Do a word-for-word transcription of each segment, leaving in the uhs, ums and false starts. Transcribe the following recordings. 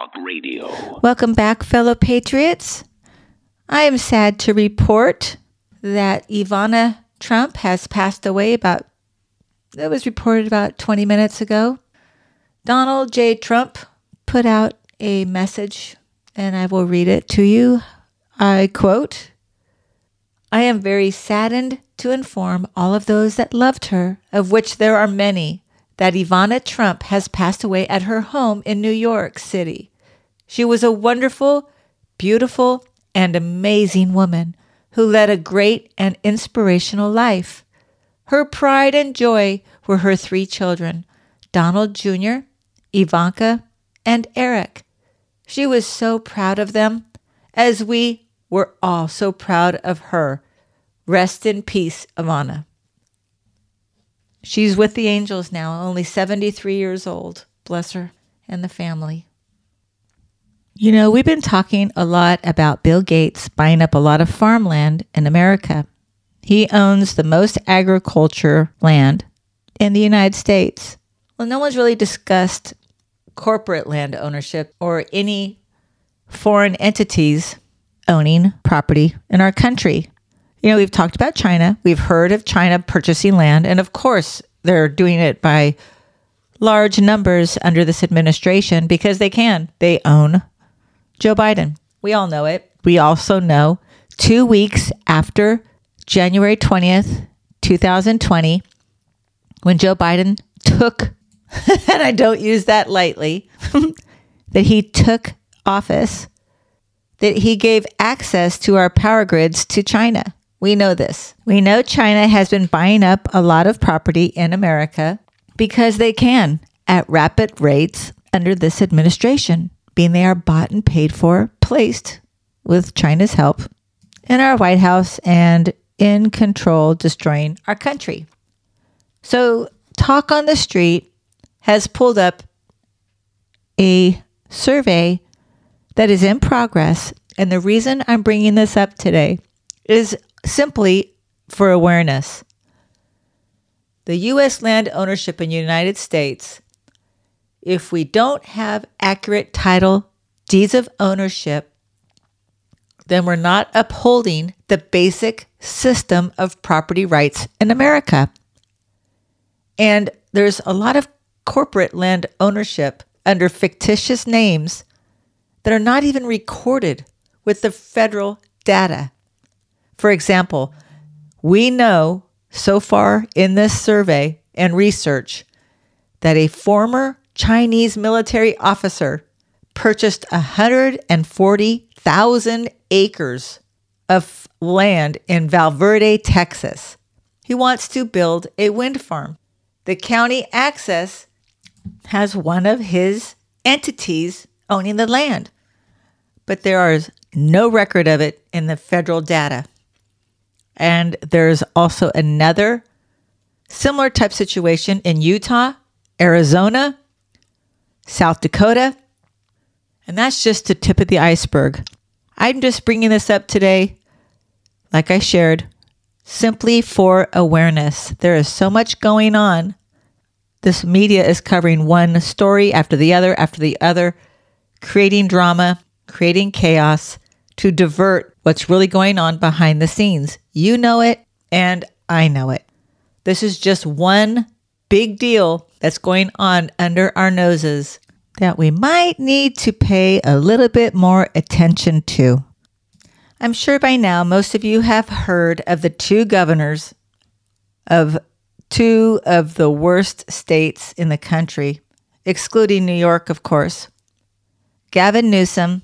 Talk Radio. Welcome back, fellow patriots. I am sad to report that Ivana Trump has passed away about, that was reported about twenty minutes ago. Donald J. Trump put out a message, and I will read it to you. I quote, "I am very saddened to inform all of those that loved her, of which there are many, that Ivana Trump has passed away at her home in New York City. She was a wonderful, beautiful, and amazing woman who led a great and inspirational life. Her pride and joy were her three children, Donald Junior, Ivanka, and Eric. She was so proud of them, as we were all so proud of her. Rest in peace, Ivana." She's with the angels now, only seventy-three years old. Bless her and the family. You know, we've been talking a lot about Bill Gates buying up a lot of farmland in America. He owns the most agriculture land in the United States. Well, no one's really discussed corporate land ownership or any foreign entities owning property in our country. You know, we've talked about China. We've heard of China purchasing land. And of course, they're doing it by large numbers under this administration because they can. They own Joe Biden. We all know it. We also know two weeks after January twentieth, twenty twenty, when Joe Biden took, and I don't use that lightly, that he took office, that he gave access to our power grids to China. We know this. We know China has been buying up a lot of property in America because they can at rapid rates under this administration, being they are bought and paid for, placed with China's help in our White House and in control, destroying our country. So Talk on the Street has pulled up a survey that is in progress. And the reason I'm bringing this up today is simply for awareness. The U S land ownership in the United States, if we don't have accurate title deeds of ownership, then we're not upholding the basic system of property rights in America. And there's a lot of corporate land ownership under fictitious names that are not even recorded with the federal data. For example, we know so far in this survey and research that a former Chinese military officer purchased one hundred forty thousand acres of land in Valverde, Texas. He wants to build a wind farm. The county access has one of his entities owning the land, but there is no record of it in the federal data. And there's also another similar type situation in Utah, Arizona, South Dakota, and that's just the tip of the iceberg. I'm just bringing this up today, like I shared, simply for awareness. There is so much going on. This media is covering one story after the other, after the other, creating drama, creating chaos to divert what's really going on behind the scenes. You know it, and I know it. This is just one big deal that's going on under our noses that we might need to pay a little bit more attention to. I'm sure by now most of you have heard of the two governors of two of the worst states in the country, excluding New York, of course. Gavin Newsom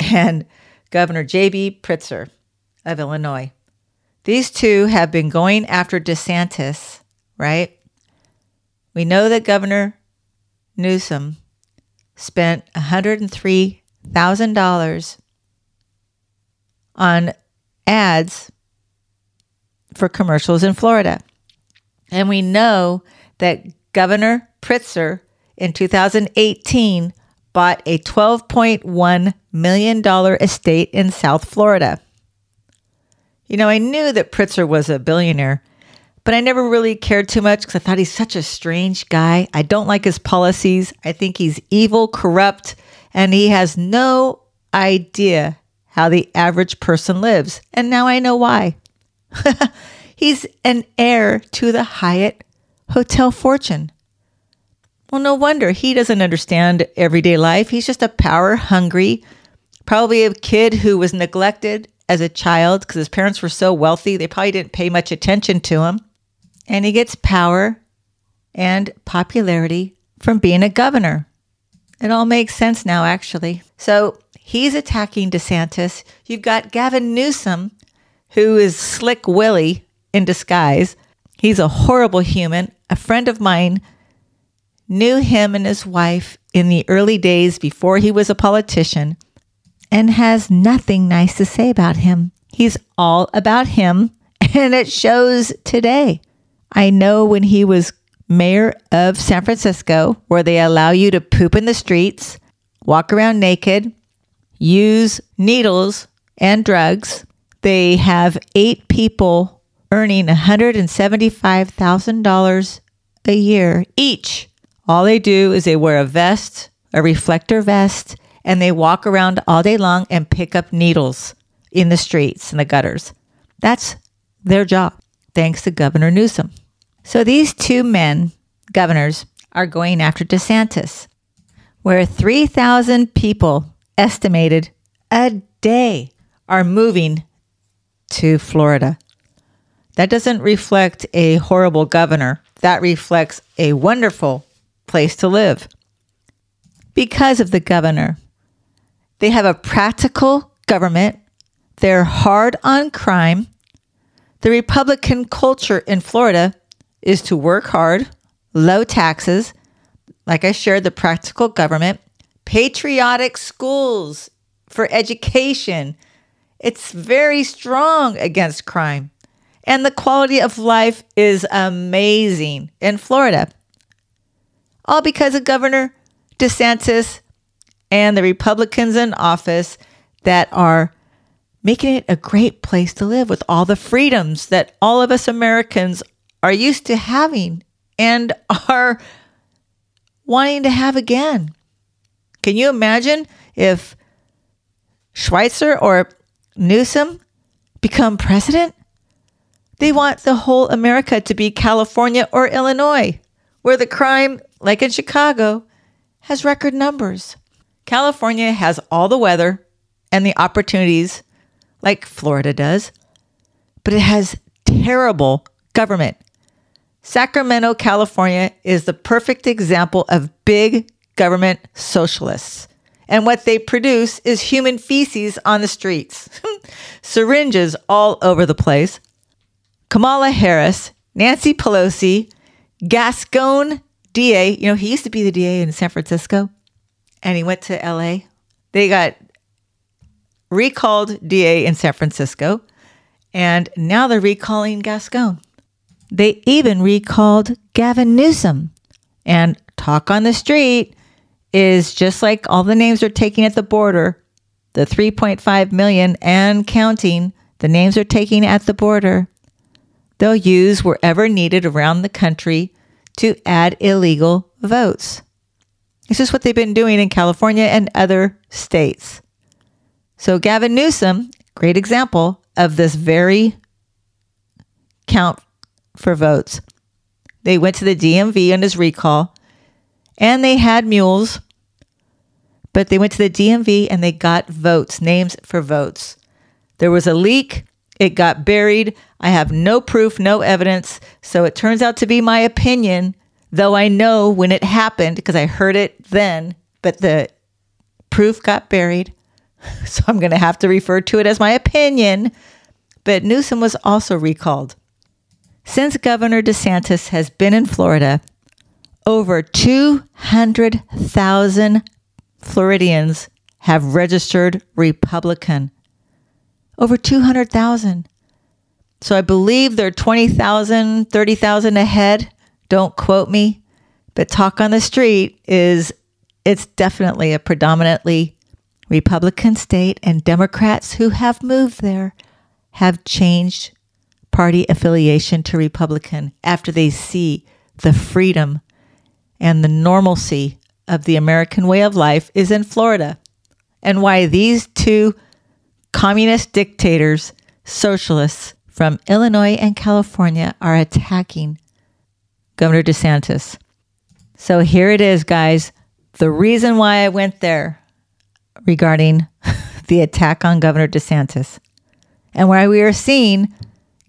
and Governor J B. Pritzker of Illinois. These two have been going after DeSantis, right? We know that Governor Newsom spent one hundred three thousand dollars on ads for commercials in Florida. And we know that Governor Pritzker in two thousand eighteen bought a twelve point one million dollars estate in South Florida. You know, I knew that Pritzker was a billionaire, but I never really cared too much because I thought he's such a strange guy. I don't like his policies. I think he's evil, corrupt, and he has no idea how the average person lives. And now I know why. He's an heir to the Hyatt hotel fortune. Well, no wonder he doesn't understand everyday life. He's just a power-hungry, probably a kid who was neglected as a child because his parents were so wealthy, they probably didn't pay much attention to him. And he gets power and popularity from being a governor. It all makes sense now, actually. So he's attacking DeSantis. You've got Gavin Newsom, who is Slick Willie in disguise. He's a horrible human. A friend of mine knew him and his wife in the early days before he was a politician and has nothing nice to say about him. He's all about him, and it shows today. I know when he was mayor of San Francisco, where they allow you to poop in the streets, walk around naked, use needles and drugs. They have eight people earning one hundred seventy-five thousand dollars a year each. All they do is they wear a vest, a reflector vest, and they walk around all day long and pick up needles in the streets and the gutters. That's their job, thanks to Governor Newsom. So these two men, governors, are going after DeSantis, where three thousand people estimated a day are moving to Florida. That doesn't reflect a horrible governor. That reflects a wonderful place to live because of the governor. They have a practical government. They're hard on crime. The Republican culture in Florida is to work hard, low taxes. Like I shared, the practical government, patriotic schools for education. It's very strong against crime. And the quality of life is amazing in Florida. All because of Governor DeSantis and the Republicans in office that are making it a great place to live with all the freedoms that all of us Americans are used to having and are wanting to have again. Can you imagine if Schweitzer or Newsom become president? They want the whole America to be California or Illinois, where the crime, like in Chicago, has record numbers. California has all the weather and the opportunities, like Florida does, but it has terrible government. Sacramento, California is the perfect example of big government socialists. And what they produce is human feces on the streets, syringes all over the place. Kamala Harris, Nancy Pelosi, Gascon, D A. You know, he used to be the D A in San Francisco, and he went to L A. They got recalled D A in San Francisco, and now they're recalling Gascon. They even recalled Gavin Newsom. And Talk on the Street is just like all the names they're taking at the border, the three point five million and counting, the names they're taking at the border. They'll use wherever needed around the country to add illegal votes. It's just what they've been doing in California and other states. So Gavin Newsom, great example of this very count for votes. They went to the D M V on his recall, and they had mules, but they went to the D M V and they got votes, names for votes. There was a leak. It got buried. I have no proof, no evidence. So it turns out to be my opinion, though I know when it happened because I heard it then, but the proof got buried. So I'm going to have to refer to it as my opinion. But Newsom was also recalled. Since Governor DeSantis has been in Florida, over two hundred thousand Floridians have registered Republican. Over two hundred thousand. So I believe they're twenty thousand, thirty thousand ahead. Don't quote me. But Talk on the Street is, it's definitely a predominantly Republican state, and Democrats who have moved there have changed party affiliation to Republican after they see the freedom and the normalcy of the American way of life is in Florida, and why these two communist dictators, socialists from Illinois and California, are attacking Governor DeSantis. So here it is, guys. The reason why I went there regarding the attack on Governor DeSantis, and why we are seeing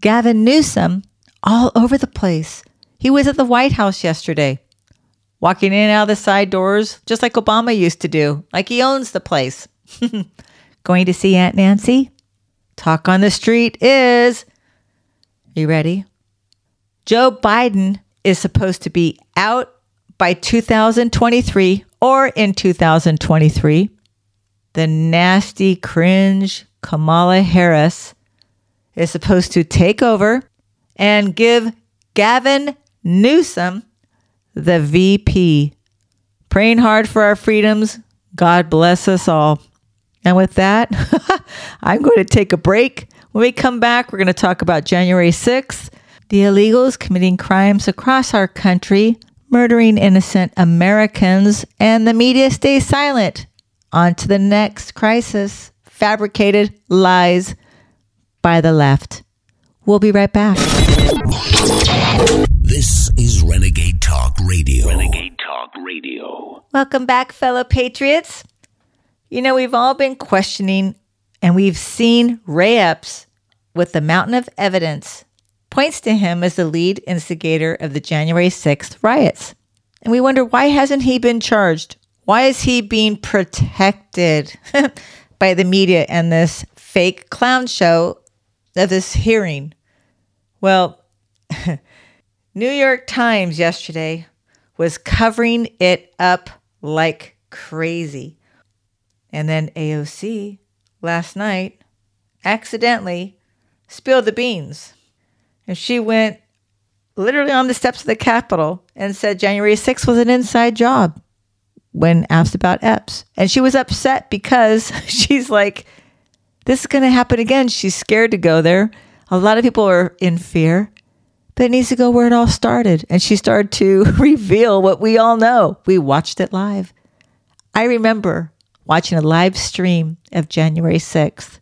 Gavin Newsom all over the place. He was at the White House yesterday, walking in and out of the side doors, just like Obama used to do, like he owns the place. Going to see Aunt Nancy? Talk on the street is, you ready? Joe Biden is supposed to be out by two thousand twenty-three or in two thousand twenty-three. The nasty cringe Kamala Harris is supposed to take over and give Gavin Newsom the V P. Praying hard for our freedoms. God bless us all. And with that, I'm going to take a break. When we come back, we're going to talk about January sixth, the illegals committing crimes across our country, murdering innocent Americans, and the media stays silent. On to the next crisis, fabricated lies by the left. We'll be right back. This is Renegade Talk Radio. Renegade Talk Radio. Welcome back, fellow patriots. You know, we've all been questioning, and we've seen Ray Epps with the mountain of evidence points to him as the lead instigator of the January sixth riots. And we wonder, why hasn't he been charged? Why is he being protected by the media and this fake clown show of this hearing? Well, New York Times yesterday was covering it up like crazy. And then A O C last night accidentally spilled the beans. And she went literally on the steps of the Capitol and said January sixth was an inside job when asked about Epps. And she was upset because she's like, this is going to happen again. She's scared to go there. A lot of people are in fear, but it needs to go where it all started. And she started to reveal what we all know. We watched it live. I remember watching a live stream of January sixth.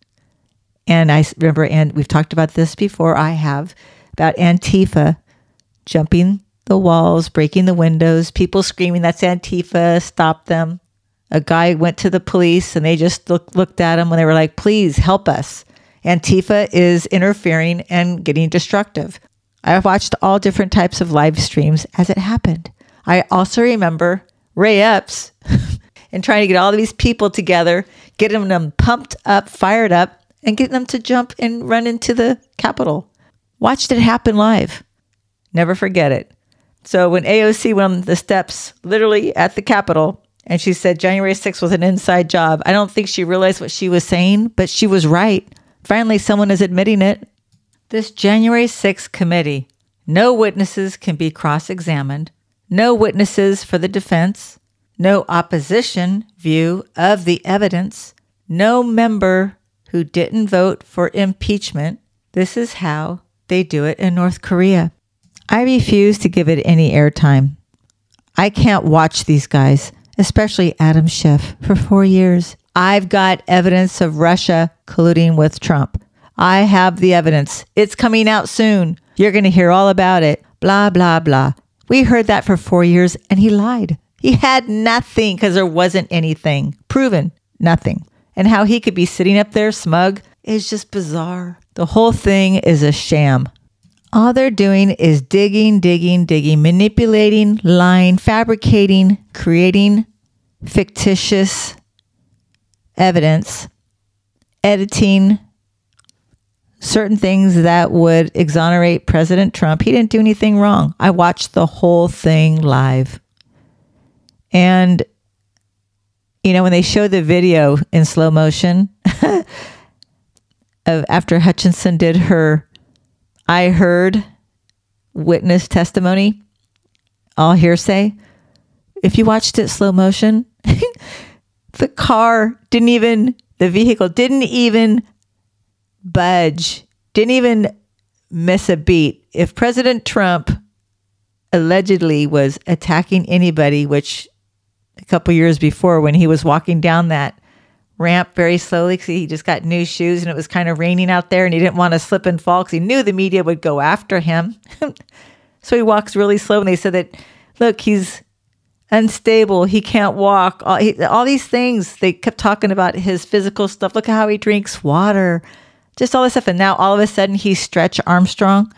And I remember, and we've talked about this before, I have, about Antifa jumping the walls, breaking the windows, people screaming, that's Antifa, stop them. A guy went to the police and they just look, looked at him when they were like, please help us. Antifa is interfering and getting destructive. I watched all different types of live streams as it happened. I also remember Ray Epps and trying to get all these people together, getting them pumped up, fired up, and getting them to jump and run into the Capitol. Watched it happen live. Never forget it. So when A O C went on the steps, literally at the Capitol, and she said January sixth was an inside job, I don't think she realized what she was saying, but she was right. Finally, someone is admitting it. This January sixth committee, no witnesses can be cross-examined, no witnesses for the defense, no opposition view of the evidence, no member who didn't vote for impeachment. This is how they do it in North Korea. I refuse to give it any airtime. I can't watch these guys, especially Adam Schiff, for four years. I've got evidence of Russia colluding with Trump. I have the evidence. It's coming out soon. You're going to hear all about it. Blah, blah, blah. We heard that for four years and he lied. He had nothing because there wasn't anything proven, nothing. And how he could be sitting up there smug is just bizarre. The whole thing is a sham. All they're doing is digging, digging, digging, manipulating, lying, fabricating, creating fictitious evidence, editing certain things that would exonerate President Trump. He didn't do anything wrong. I watched the whole thing live. And, you know, when they show the video in slow motion of after Hutchinson did her I heard witness testimony, all hearsay, if you watched it slow motion, the car didn't even, the vehicle didn't even budge, didn't even miss a beat. If President Trump allegedly was attacking anybody, which a couple years before when he was walking down that ramp very slowly because he just got new shoes and it was kind of raining out there and he didn't want to slip and fall because he knew the media would go after him. So he walks really slow and they said that, look, he's unstable. He can't walk. All, he, all these things. They kept talking about his physical stuff. Look at how he drinks water, just all this stuff. And now all of a sudden he's Stretch Armstrong.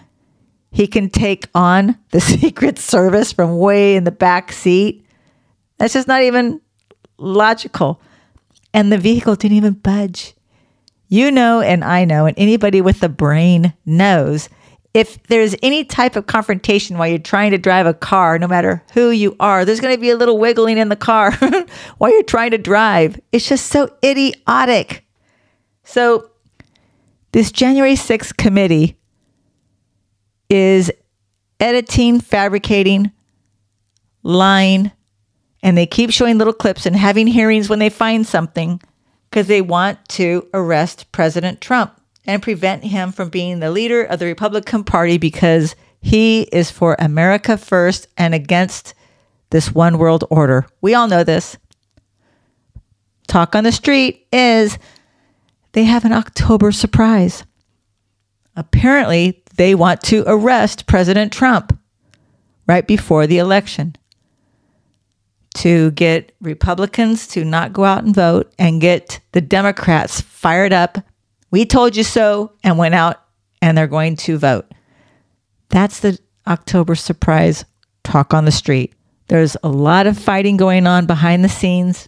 He can take on the Secret Service from way in the back seat. That's just not even logical. And the vehicle didn't even budge. You know, and I know, and anybody with a brain knows, if there's any type of confrontation while you're trying to drive a car, no matter who you are, there's going to be a little wiggling in the car while you're trying to drive. It's just so idiotic. So this January sixth committee is editing, fabricating, lying, and they keep showing little clips and having hearings when they find something because they want to arrest President Trump and prevent him from being the leader of the Republican Party because he is for America first and against this one world order. We all know this. Talk on the street is they have an October surprise. Apparently, they want to arrest President Trump right before the election to get Republicans to not go out and vote and get the Democrats fired up. We told you so, and went out, and they're going to vote. That's the October surprise talk on the street. There's a lot of fighting going on behind the scenes,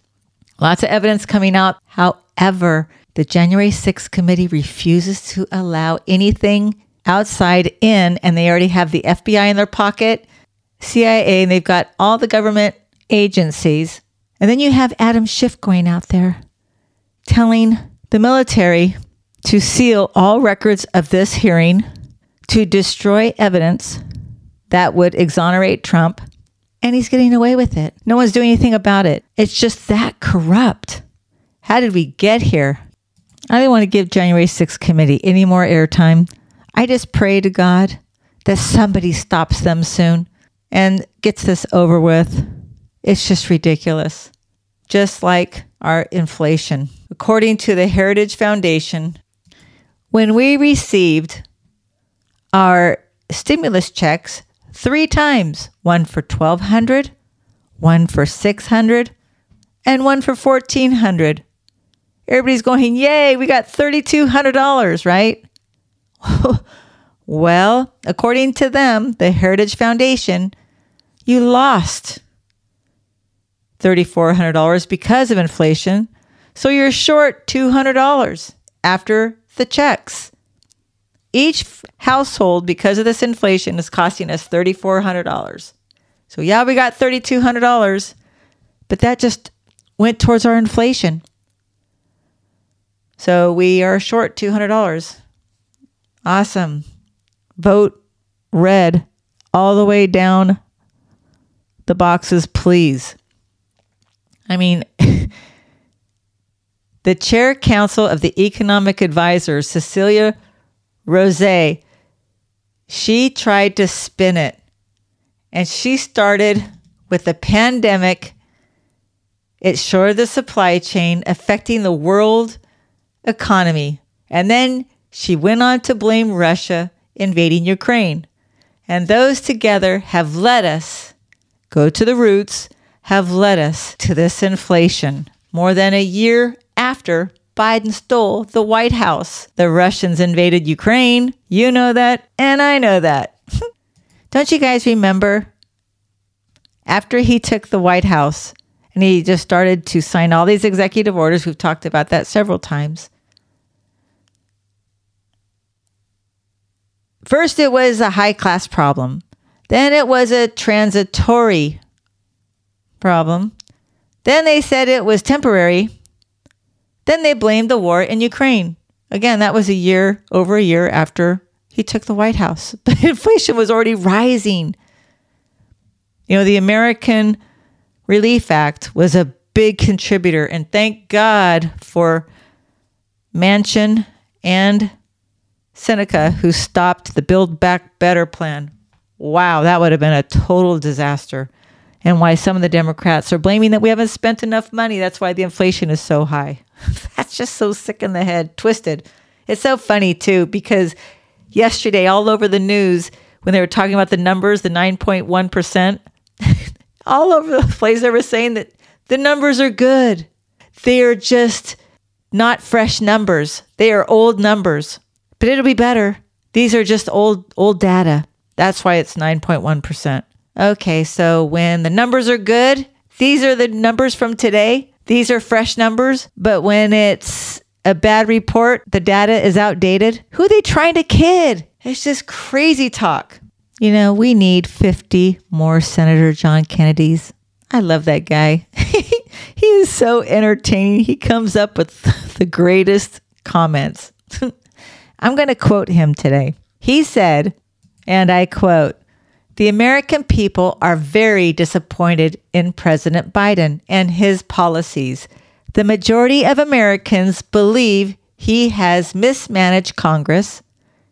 lots of evidence coming out. However, the January sixth committee refuses to allow anything outside in, and they already have the F B I in their pocket, C I A, and they've got all the government agencies. And then you have Adam Schiff going out there telling the military to seal all records of this hearing, to destroy evidence that would exonerate Trump, and he's getting away with it. No one's doing anything about it. It's just that corrupt. How did we get here? I didn't want to give January sixth committee any more airtime. I just pray to God that somebody stops them soon and gets this over with. It's just ridiculous. Just like our inflation. According to the Heritage Foundation, when we received our stimulus checks three times, one for twelve hundred dollars, one for six hundred dollars, and one for fourteen hundred dollars. Everybody's going, yay, we got three thousand two hundred dollars, right? Well, according to them, the Heritage Foundation, you lost three thousand four hundred dollars because of inflation. So you're short two hundred dollars after the checks. Each f- household, because of this inflation, is costing us three thousand four hundred dollars. So yeah, we got three thousand two hundred dollars, but that just went towards our inflation. So we are short two hundred dollars. Awesome. Vote red all the way down the boxes, please. I mean, the chair counsel of the economic advisor, Cecilia Rose, she tried to spin it. And she started with the pandemic. It shored the supply chain, affecting the world economy. And then she went on to blame Russia invading Ukraine. And those together have led us, go to the roots, have led us to this inflation. More than a year after Biden stole the White House, the Russians invaded Ukraine. You know that, and I know that. Don't you guys remember? After he took the White House and he just started to sign all these executive orders, we've talked about that several times. First, it was a high-class problem. Then it was a transitory problem. Then they said it was temporary. Then they blamed the war in Ukraine. Again, that was a year, over a year after he took the White House. But inflation was already rising. You know, the American Relief Act was a big contributor. And thank God for Manchin and Seneca, who stopped the Build Back Better plan. Wow, that would have been a total disaster. And why some of the Democrats are blaming that we haven't spent enough money. That's why the inflation is so high. That's just so sick in the head, twisted. It's so funny, too, because yesterday all over the news, when they were talking about the numbers, the nine point one percent, all over the place, they were saying that the numbers are good. They are just not fresh numbers. They are old numbers, but it'll be better. These are just old, old data. That's why it's nine point one percent. Okay, so when the numbers are good, these are the numbers from today. These are fresh numbers. But when it's a bad report, the data is outdated. Who are they trying to kid? It's just crazy talk. You know, we need fifty more Senator John Kennedys. I love that guy. He is so entertaining. He comes up with the greatest comments. I'm going to quote him today. He said, and I quote, "The American people are very disappointed in President Biden and his policies. The majority of Americans believe he has mismanaged Congress.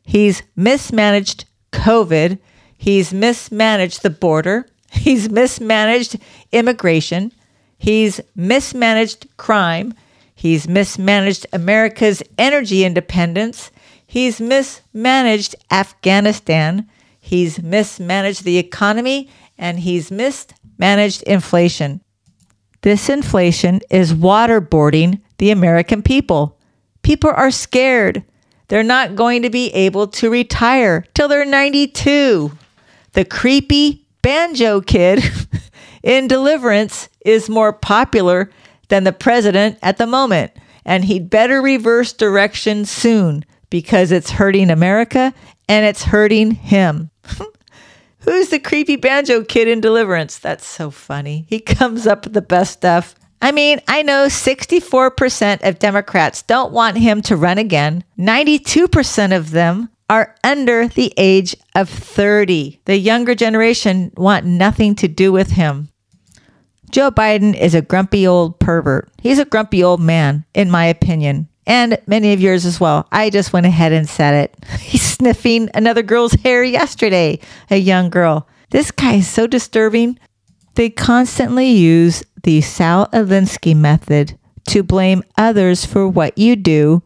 He's mismanaged COVID. He's mismanaged the border. He's mismanaged immigration. He's mismanaged crime. He's mismanaged America's energy independence. He's mismanaged Afghanistan. He's mismanaged the economy, and he's mismanaged inflation. This inflation is waterboarding the American people. People are scared. They're not going to be able to retire till they're ninety-two. The creepy banjo kid in Deliverance is more popular than the president at the moment, and he'd better reverse direction soon because it's hurting America and it's hurting him." Who's the creepy banjo kid in Deliverance? That's so funny. He comes up with the best stuff. I mean, I know sixty-four percent of Democrats don't want him to run again. ninety-two percent of them are under the age of thirty. The younger generation want nothing to do with him. Joe Biden is a grumpy old pervert. He's a grumpy old man, in my opinion. And many of yours as well. I just went ahead and said it. He's sniffing another girl's hair yesterday, a young girl. This guy is so disturbing. They constantly use the Saul Alinsky method to blame others for what you do.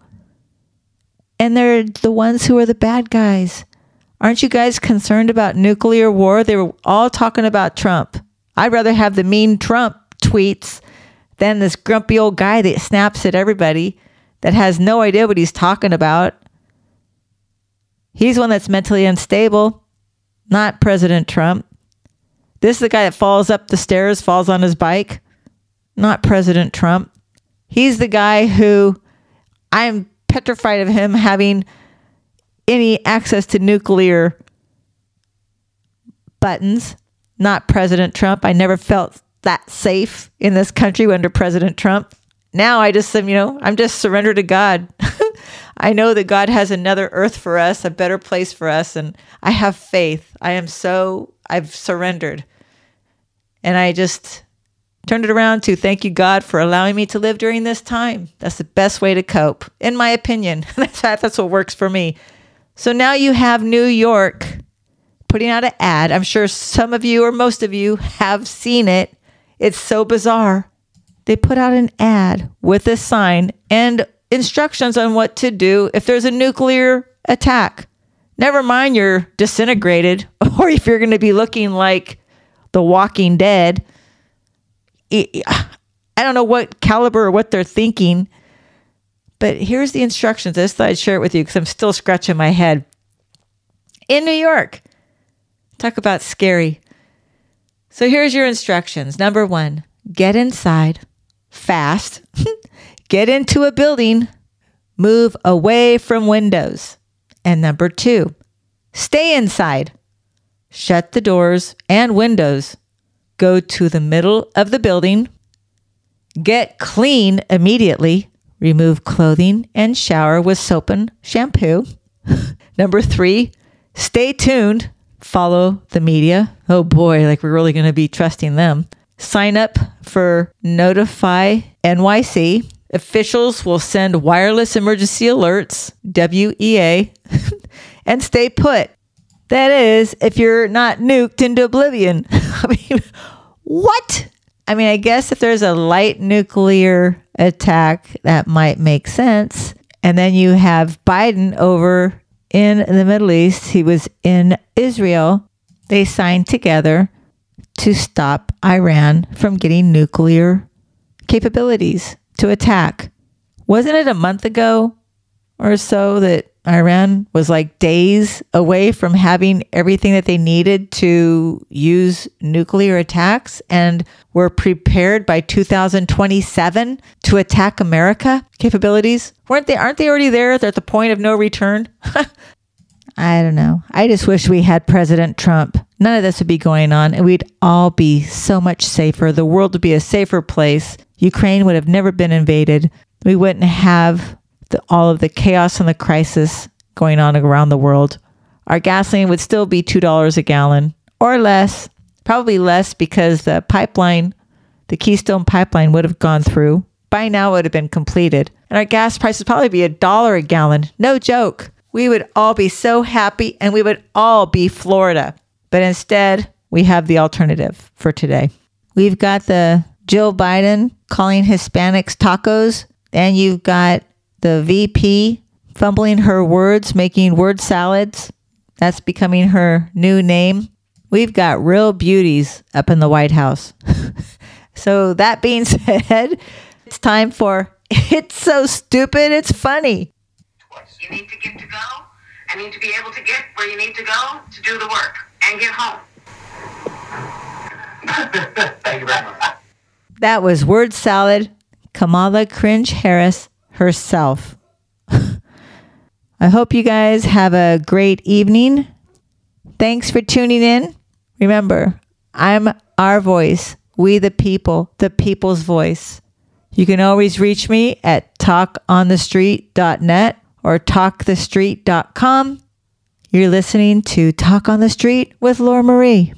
And they're the ones who are the bad guys. Aren't you guys concerned about nuclear war? They were all talking about Trump. I'd rather have the mean Trump tweets than this grumpy old guy that snaps at everybody, that has no idea what he's talking about. He's one that's mentally unstable, not President Trump. This is the guy that falls up the stairs, falls on his bike, not President Trump. He's the guy who, I'm petrified of him having any access to nuclear buttons, not President Trump. I never felt that safe in this country under President Trump. Now I just, you know, I'm just surrendered to God. I know that God has another earth for us, a better place for us. And I have faith. I am so, I've surrendered. And I just turned it around to thank you, God, for allowing me to live during this time. That's the best way to cope, in my opinion. that's, that's what works for me. So now you have New York putting out an ad. I'm sure some of you or most of you have seen it. It's so bizarre. They put out an ad with a sign and instructions on what to do if there's a nuclear attack. Never mind you're disintegrated, or if you're going to be looking like The Walking Dead. I don't know what caliber or what they're thinking, but here's the instructions. I just thought I'd share it with you because I'm still scratching my head. In New York, talk about scary. So here's your instructions. Number one, get inside. Fast, get into a building, move away from windows. And number two, stay inside, shut the doors and windows, go to the middle of the building, get clean immediately, remove clothing and shower with soap and shampoo. Number three, stay tuned, follow the media. Oh boy, like we're really going to be trusting them. Sign up for Notify N Y C. Officials will send wireless emergency alerts, W E A, and stay put. That is, if you're not nuked into oblivion. I mean, what? I mean, I guess if there's a light nuclear attack, that might make sense. And then you have Biden over in the Middle East. He was in Israel. They signed together to stop Iran from getting nuclear capabilities to attack. Wasn't it a month ago or so that Iran was like days away from having everything that they needed to use nuclear attacks and were prepared by two thousand twenty-seven to attack America capabilities? Weren't they, aren't they already there? They're at the point of no return. I don't know. I just wish we had President Trump. None of this would be going on and we'd all be so much safer. The world would be a safer place. Ukraine would have never been invaded. We wouldn't have the, all of the chaos and the crisis going on around the world. Our gasoline would still be two dollars a gallon or less, probably less because the pipeline, the Keystone pipeline would have gone through. By now it would have been completed. And our gas price would probably be a dollar a gallon. No joke. We would all be so happy and we would all be Florida. But instead, we have the alternative for today. We've got the Jill Biden calling Hispanics tacos. And you've got the V P fumbling her words, making word salads. That's becoming her new name. We've got real beauties up in the White House. So that being said, it's time for It's So Stupid, It's Funny. You need to get to go. I need to be able to get where you need to go to do the work and get home. Thank you very much. That was word salad, Kamala Cringe Harris herself. I hope you guys have a great evening. Thanks for tuning in. Remember, I'm our voice. We the people, the people's voice. You can always reach me at talk on the street dot net. or talk the street dot com. You're listening to Talk on the Street with Laura Marie.